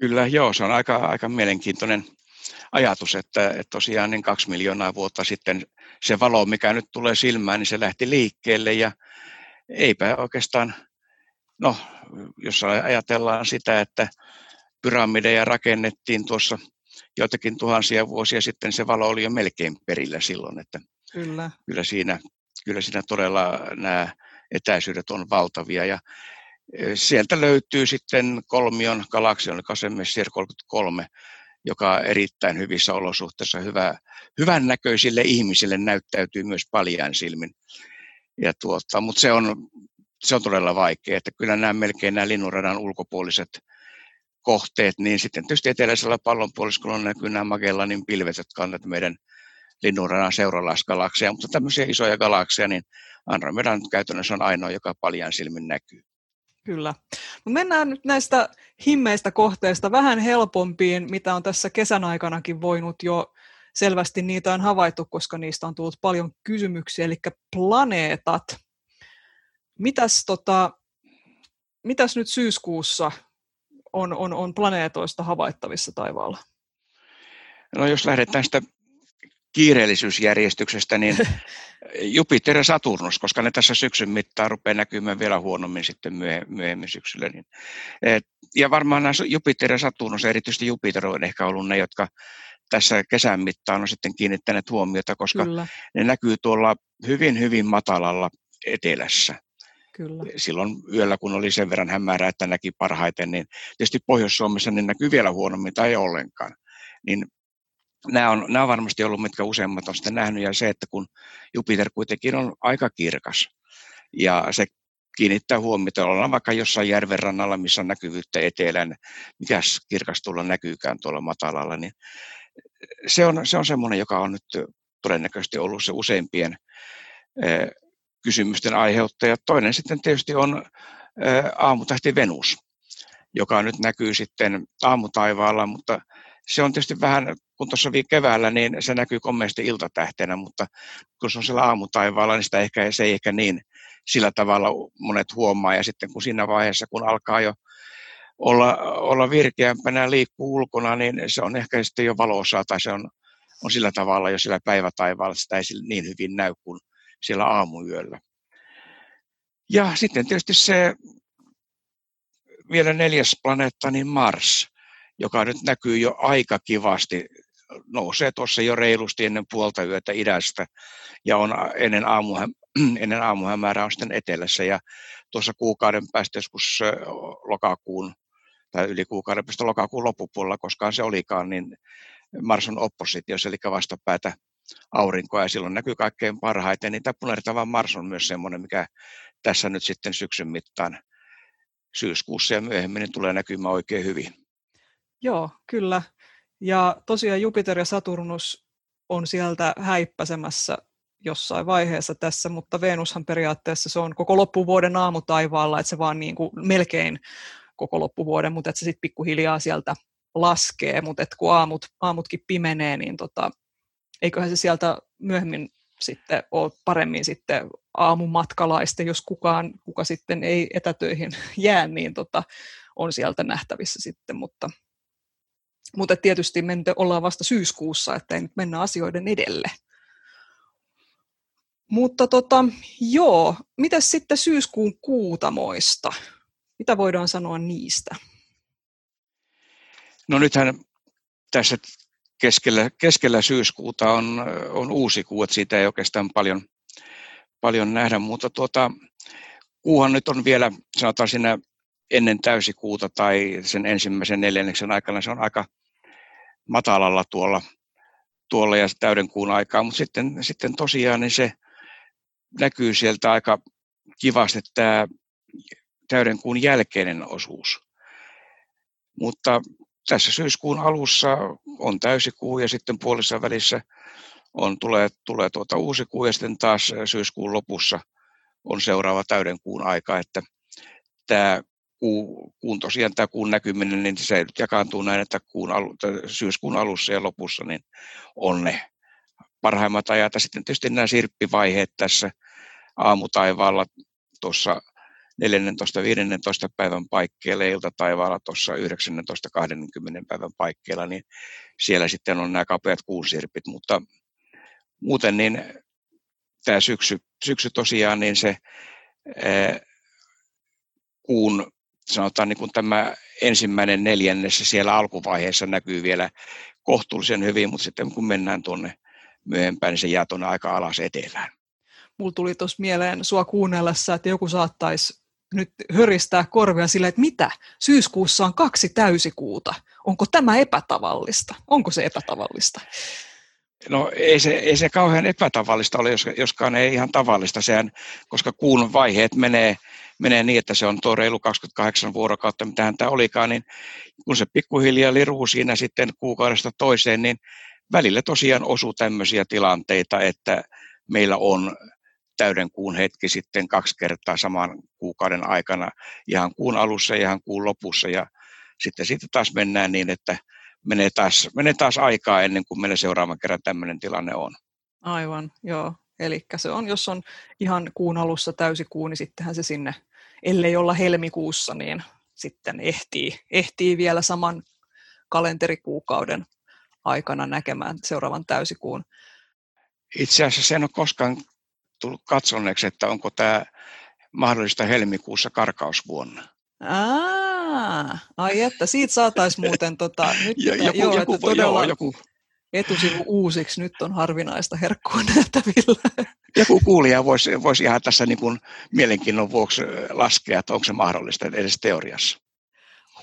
Kyllä, joo, se on aika mielenkiintoinen ajatus, että tosiaan niin 2 miljoonaa vuotta sitten se valo, mikä nyt tulee silmään, niin se lähti liikkeelle ja eipä oikeastaan, no jos ajatellaan sitä, että pyramideja rakennettiin tuossa joitakin tuhansia vuosia sitten, se valo oli jo melkein perillä silloin, että kyllä siinä todella nämä etäisyydet on valtavia ja sieltä löytyy sitten kolmion galaksi, joka on Messier 33, joka erittäin hyvissä olosuhteissa hyvän näköisille ihmisille näyttäytyy myös paljain silmin. Ja mutta se on todella vaikea, että kyllä nämä linnunradan ulkopuoliset kohteet, niin sitten tietysti eteläisellä pallonpuoliskolla näkyy nämä Magellanin pilvet, jotka on meidän linnunradan seuralaisgalakseja, mutta tämmöisiä isoja galakseja, niin Andromedan käytännössä on ainoa, joka paljain silmin näkyy. Kyllä. No mennään nyt näistä himmeistä kohteista vähän helpompiin, mitä on tässä kesän aikanakin voinut jo selvästi niitä on havaittu, koska niistä on tullut paljon kysymyksiä, eli planeetat. Mitäs nyt syyskuussa on planeetoista havaittavissa taivaalla? No jos lähdetään sitä kiireellisyysjärjestyksestä, niin Jupiter ja Saturnus, koska ne tässä syksyn mittaan rupeaa näkymään vielä huonommin sitten myöhemmin syksyllä. Ja varmaan nämä Jupiter ja Saturnus, erityisesti Jupiter on ehkä ollut ne, jotka tässä kesän mittaan on sitten kiinnittäneet huomiota, koska ne näkyy tuolla hyvin matalalla etelässä. Kyllä. Silloin yöllä, kun oli sen verran hämärää, että näki parhaiten, niin tietysti Pohjois-Suomessa ne näkyy vielä huonommin tai ei ollenkaan. Niin nämä on varmasti ollut, mitkä useimmat on sitten nähnyt, ja se, että kun Jupiter kuitenkin on aika kirkas, ja se kiinnittää huomiota, ollaan vaikka jossain järven rannalla, missä on näkyvyyttä etelään, mikäs kirkas tulla näkyykään tuolla matalalla, niin se on semmoinen, joka on nyt todennäköisesti ollut se useimpien kysymysten aiheuttaja. Toinen sitten tietysti on aamutähti Venus, joka nyt näkyy sitten aamutaivaalla, mutta se on tietysti vähän, kun tuossa keväällä, niin se näkyy komeasti iltatähtenä, mutta kun se on siellä aamutaivaalla, niin se ei ehkä niin sillä tavalla monet huomaa. Ja sitten kun siinä vaiheessa, kun alkaa jo olla virkeämpänä ja liikkuu ulkona, niin se on ehkä sitten jo valoisaa tai se on sillä tavalla jo siellä päivätaivaalla, että sitä ei niin hyvin näy kuin siellä aamuyöllä. Ja sitten tietysti se vielä 4. planeetta, niin Mars, joka nyt näkyy jo aika kivasti, nousee tuossa jo reilusti ennen puolta yötä idästä ja on ennen aamuhämärää on sitten etelässä. Ja tuossa kuukauden päästä joskus lokakuun tai yli kuukauden päästä lokakuun loppupuolella, koskaan se olikaan, niin Mars on oppositiossa, eli vastapäätä aurinkoa, ja silloin näkyy kaikkein parhaiten. Niin tämä punertava Mars on myös semmoinen, mikä tässä nyt sitten syksyn mittaan syyskuussa ja myöhemmin niin tulee näkymään oikein hyvin. Joo, kyllä. Ja tosiaan Jupiter ja Saturnus on sieltä häippäsemässä jossain vaiheessa tässä, mutta Venushan periaatteessa se on koko loppuvuoden aamutaivaalla, että se vaan niin kuin melkein koko loppuvuoden, mutta että se sitten pikkuhiljaa sieltä laskee, mutta että kun aamutkin pimenee, niin eiköhän se sieltä myöhemmin sitten ole paremmin sitten aamumatkalaisten, jos kuka sitten ei etätöihin jää, niin on sieltä nähtävissä sitten, Mutta tietysti me nyt ollaan vasta syyskuussa, ettei nyt mennä asioiden edelle. Mutta joo, mitäs sitten syyskuun kuutamoista? Mitä voidaan sanoa niistä? No nythän tässä keskellä syyskuuta on uusi kuu, että siitä ei oikeastaan paljon nähdä, mutta kuuhan nyt on vielä, sanotaan siinä ennen täysikuuta tai sen ensimmäisen neljänneksen aikana se on aika matalalla tuolla ja täyden kuun aikaa, mutta sitten tosiaan niin se näkyy sieltä aika kivasti tämä täyden kuun jälkeinen osuus. Mutta tässä syyskuun alussa on täysikuu ja sitten puolessa välissä tulee uusi kuu ja sitten taas syyskuun lopussa on seuraava täyden kuun aika, että tämä kuun näkyminen, niin se jakaantuu näin, että syyskuun alussa ja lopussa niin on ne parhaimmat ajat. Ja sitten tietysti nämä sirppivaiheet tässä aamutaivaalla tuossa 14-15 päivän paikkeilla ja iltataivaalla tuossa 19-20 päivän paikkeilla, niin siellä sitten on nämä kapeat kuusisirpit, mutta muuten niin tämä syksy tosiaan, niin se kuun, sanotaan niin kuin tämä ensimmäinen neljännes siellä alkuvaiheessa näkyy vielä kohtuullisen hyvin, mutta sitten kun mennään tuonne myöhempään, niin se jää tuonne aika alas etelään. Mulla tuli tuossa mieleen sua kuunnellessa, että joku saattaisi nyt höristää korvia silleen, että mitä? Syyskuussa on 2 täysikuuta. Onko tämä epätavallista? Onko se epätavallista? No ei se kauhean epätavallista ole, joskaan ei ihan tavallista. Sehän, koska kuun vaiheet menee niin, että se on tuo reilu 28 vuorokautta, mitähän tämä olikaan, niin kun se pikkuhiljaa liruu siinä sitten kuukaudesta toiseen, niin välillä tosiaan osuu tämmöisiä tilanteita, että meillä on täyden kuun hetki sitten 2 kertaa saman kuukauden aikana, ihan kuun alussa ja ihan kuun lopussa, ja sitten siitä taas mennään niin, että menee taas aikaa ennen kuin meillä seuraavan kerran tämmöinen tilanne on. Aivan, joo. Eli se on, jos on ihan kuun alussa täysikuu, niin sittenhän se sinne, ellei olla helmikuussa, niin sitten ehtii vielä saman kalenterikuukauden aikana näkemään seuraavan täysikuun. Itse asiassa en ole koskaan tullut katsoneeksi, että onko tämä mahdollista helmikuussa karkausvuonna. Ai että, siitä saataisiin muuten nyt joku etusivu uusiksi. Nyt on harvinaista herkkua nähtävillä. Joku kuulija voisi ihan tässä niin kuin mielenkiinnon vuoksi laskea, että onko se mahdollista edes teoriassa.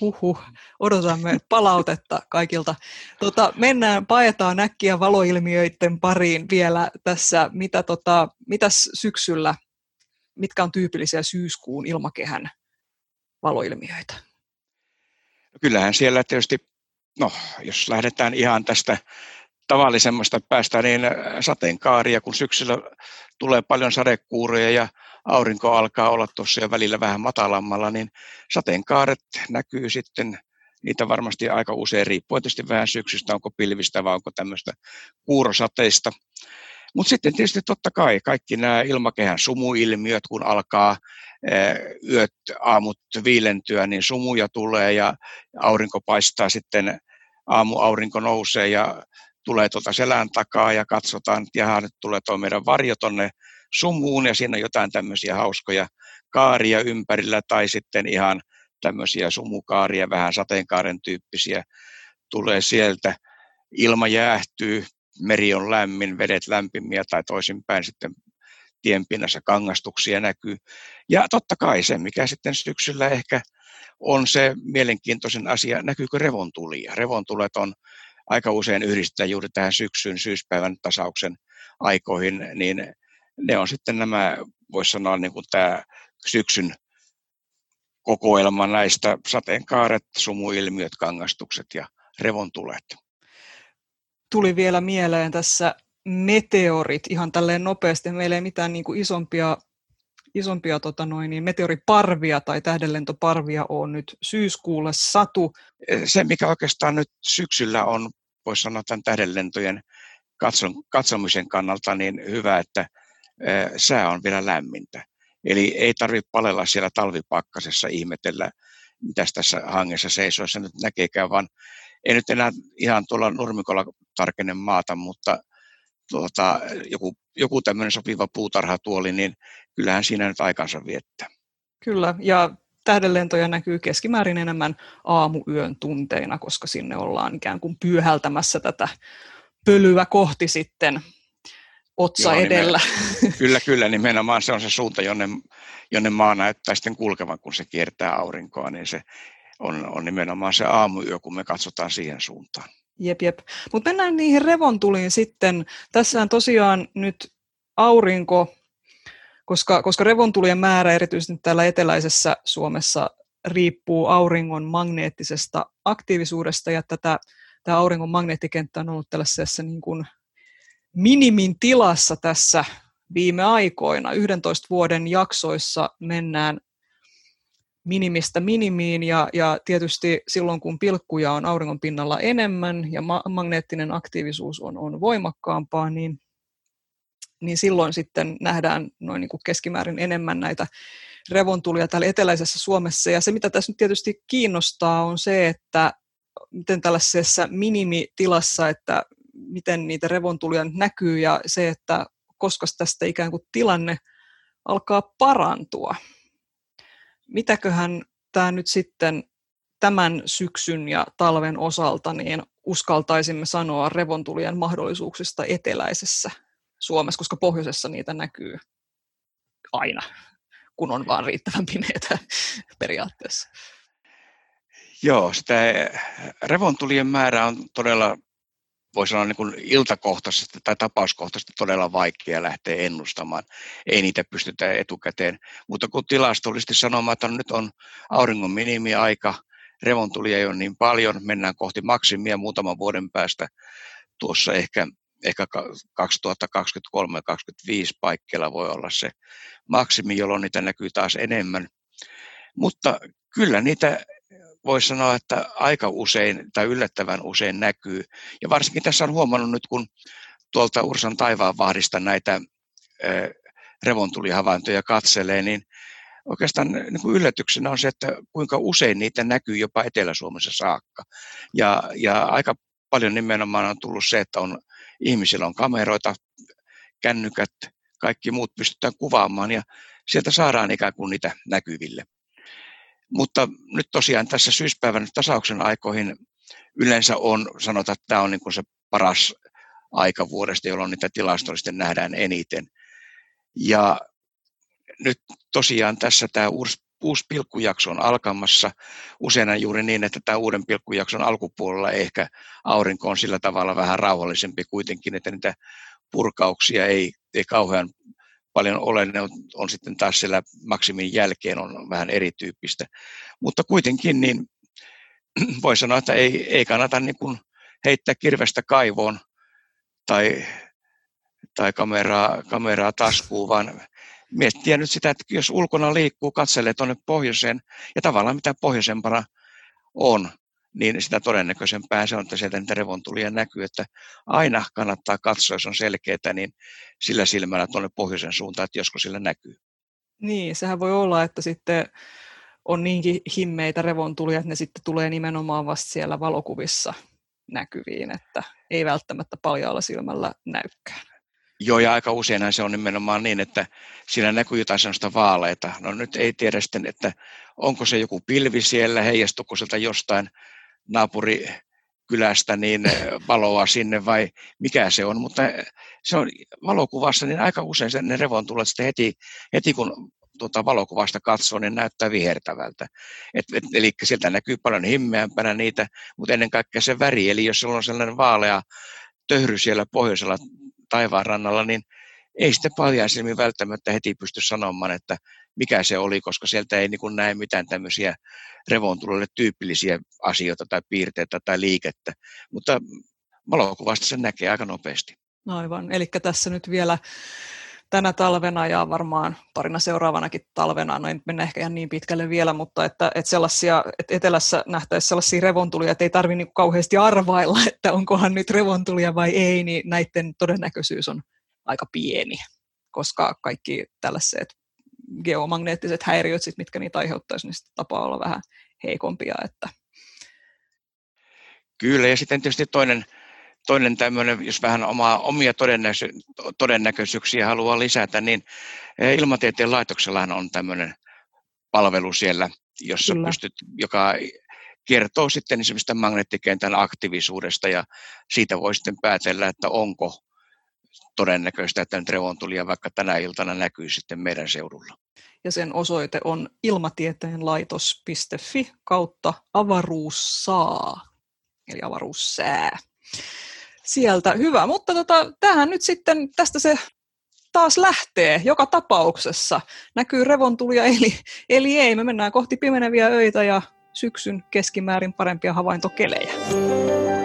Huhhuh, odotamme palautetta kaikilta. Paetaan äkkiä valoilmiöiden pariin vielä tässä. Mitäs syksyllä, mitkä on tyypillisiä syyskuun ilmakehän valoilmiöitä? Kyllähän siellä tietysti, jos lähdetään ihan tästä tavallisemmasta päästä, niin sateenkaaria, kun syksyllä tulee paljon sadekuuroja ja aurinko alkaa olla tuossa ja välillä vähän matalammalla, niin sateenkaaret näkyy sitten, niitä varmasti aika usein riippuu tietysti vähän syksystä, onko pilvistä vai onko tämmöistä kuurosateista. Mutta sitten tietysti totta kai kaikki nämä ilmakehän sumuilmiöt, kun alkaa yöt, aamut viilentyä, niin sumuja tulee ja aurinko paistaa sitten, aamuaurinko nousee ja tulee selän takaa ja katsotaan, että jaha, nyt tulee tuo meidän varjo tuonne sumuun ja siinä on jotain tämmöisiä hauskoja kaaria ympärillä tai sitten ihan tämmöisiä sumukaaria, vähän sateenkaaren tyyppisiä tulee sieltä. Ilma jäähtyy, meri on lämmin, vedet lämpimiä tai toisinpäin sitten tienpinnassa kangastuksia näkyy. Ja totta kai se, mikä sitten syksyllä ehkä on se mielenkiintoisin asia, näkyykö revontulia. Revontulet on aika usein yhdistetään juuri tähän syksyn syyspäivän tasauksen aikoihin, niin ne on sitten nämä, voisi sanoa, niin kuin tämä syksyn kokoelma näistä sateenkaaret, sumuilmiöt, kangastukset ja revontulet. Tuli vielä mieleen tässä meteorit ihan tälleen nopeasti. Meillä ei mitään niin kuin isompia meteoriparvia tai tähdenlentoparvia on nyt syyskuulle satu. Se, mikä oikeastaan nyt syksyllä on, voisi sanoa tämän tähdenlentojen katsomisen kannalta, niin hyvä, että sää on vielä lämmintä. Eli ei tarvitse palella siellä talvipakkasessa ihmetellä, mitäs tässä hangessa seisoissa nyt näkeekään, vaan ei nyt enää ihan tuolla nurmikolla tarkene maata, mutta joku tämmöinen sopiva puutarhatuoli, niin kyllähän siinä nyt aikansa viettää. Kyllä, ja tähdenlentoja näkyy keskimäärin enemmän aamuyön tunteina, koska sinne ollaan ikään kuin pyyhältämässä tätä pölyä kohti sitten otsa edellä. Kyllä, nimenomaan se on se suunta, jonne maa näyttää sitten kulkevan, kun se kiertää aurinkoa, niin se on nimenomaan se aamuyö, kun me katsotaan siihen suuntaan. Jep. Mutta mennään niihin revontuliin sitten. Tässähän tosiaan nyt aurinko, koska revontulien määrä erityisesti täällä eteläisessä Suomessa riippuu auringon magneettisesta aktiivisuudesta, ja tämä auringon magneettikenttä on ollut tällaisessa niin kuin minimin tilassa tässä viime aikoina. 11 vuoden jaksoissa mennään minimistä minimiin, ja tietysti silloin, kun pilkkuja on auringon pinnalla enemmän ja magneettinen aktiivisuus on voimakkaampaa, niin niin silloin sitten nähdään noin niin kuin keskimäärin enemmän näitä revontulia täällä eteläisessä Suomessa. Ja se, mitä tässä nyt tietysti kiinnostaa, on se, että miten tällaisessa minimitilassa, että miten niitä revontulia nyt näkyy ja se, että koska tästä ikään kuin tilanne alkaa parantua. Mitäköhän tämä nyt sitten tämän syksyn ja talven osalta niin uskaltaisimme sanoa revontulien mahdollisuuksista eteläisessä Suomessa, koska pohjoisessa niitä näkyy aina, kun on vaan riittävän pimeätä periaatteessa. Joo, sitä revontulien määrä on todella, voi sanoa niin kuin iltakohtaisesti tai tapauskohtaisesti todella vaikea lähteä ennustamaan. Ei niitä pystytä etukäteen, mutta kun tilastollisesti sanomaan, että nyt on auringon minimiaika, revontulia ei ole niin paljon, mennään kohti maksimia muutaman vuoden päästä tuossa ehkä 2023-2025 paikkeilla voi olla se maksimi, jolloin niitä näkyy taas enemmän. Mutta kyllä niitä voi sanoa, että aika usein tai yllättävän usein näkyy. Ja varsinkin tässä on huomannut nyt, kun tuolta Ursan Taivaanvahdista näitä revontulihavaintoja katselee, niin oikeastaan niin kuin yllätyksenä on se, että kuinka usein niitä näkyy jopa Etelä-Suomessa saakka. Ja aika paljon nimenomaan on tullut se, että on ihmisillä on kameroita, kännykät, kaikki muut pystytään kuvaamaan ja sieltä saadaan ikään kuin niitä näkyville. Mutta nyt tosiaan tässä syyspäivän tasauksen aikoihin yleensä on, sanotaan, että tämä on niin kuin se paras aika vuodesta, jolloin niitä tilastollisesti nähdään eniten. Ja nyt tosiaan tässä tämä uusi pilkkujakso on alkamassa, usein juuri niin, että tämä uuden pilkkujakson alkupuolella ehkä aurinko on sillä tavalla vähän rauhallisempi kuitenkin, että niitä purkauksia ei kauhean paljon ole, ne on sitten taas siellä maksimin jälkeen on vähän erityyppistä, mutta kuitenkin niin voi sanoa, että ei kannata niin kuin heittää kirvestä kaivoon tai kameraa taskuun, vaan miettiä nyt sitä, että jos ulkona liikkuu, katselee tuonne pohjoiseen ja tavallaan mitä pohjoisempana on, niin sitä todennäköisempää se on, että sieltä niitä revontulia näkyy, että aina kannattaa katsoa, jos on selkeää, niin sillä silmällä tuonne pohjoisen suuntaan, että joskus sillä näkyy. Niin, sehän voi olla, että sitten on niinkin himmeitä revontulia, että ne sitten tulee nimenomaan vasta siellä valokuvissa näkyviin, että ei välttämättä paljaalla silmällä näykään. Joo, ja aika useinhan se on nimenomaan niin, että siinä näkyy jotain sellaista vaaleita. No nyt ei tiedä sitten, että onko se joku pilvi siellä, heijastuuko sieltä jostain naapurikylästä niin valoa sinne vai mikä se on. Mutta se on valokuvassa, niin aika usein ne revontulet sitten heti kun tuota valokuvasta katsoo, niin näyttää vihertävältä. Eli sieltä näkyy paljon himmeämpänä niitä, mutta ennen kaikkea se väri. Eli jos sulla on sellainen vaalea töhry siellä pohjoisella taivaan rannalla, niin ei sitä paljon silmin välttämättä heti pysty sanomaan, että mikä se oli, koska sieltä ei niin kuin näe mitään tämmöisiä revontuloille tyypillisiä asioita tai piirteitä tai liikettä, mutta valokuvasta sen näkee aika nopeasti. Aivan, eli tässä nyt vielä tänä talvena ja varmaan parina seuraavanakin talvena, no ei mennä ehkä ihan niin pitkälle vielä, mutta että sellaisia, että etelässä nähtäisiin sellaisia revontulia, että ei tarvitse niin kauheasti arvailla, että onkohan nyt revontulia vai ei, niin näiden todennäköisyys on aika pieni, koska kaikki tällaiset geomagneettiset häiriöt, mitkä niitä aiheuttaisi, niin tapaa olla vähän heikompia. Että. Kyllä, ja sitten tietysti toinen tämmöinen, jos vähän omia todennäköisyyksiä haluaa lisätä, niin Ilmatieteen laitoksellahan on tämmöinen palvelu siellä, jossa Kyllä. pystyt, joka kertoo sitten esimerkiksi magneettikentän aktiivisuudesta ja siitä voi sitten päätellä, että onko todennäköistä, että nyt revontulia vaikka tänä iltana näkyy sitten meidän seudulla. Ja sen osoite on ilmatieteenlaitos.fi kautta avaruussaa, eli avaruussää. Sieltä hyvä, mutta tämähän nyt sitten, tästä se taas lähtee joka tapauksessa. Näkyy revontulia, eli ei. Me mennään kohti pimeneviä öitä ja syksyn keskimäärin parempia havaintokelejä.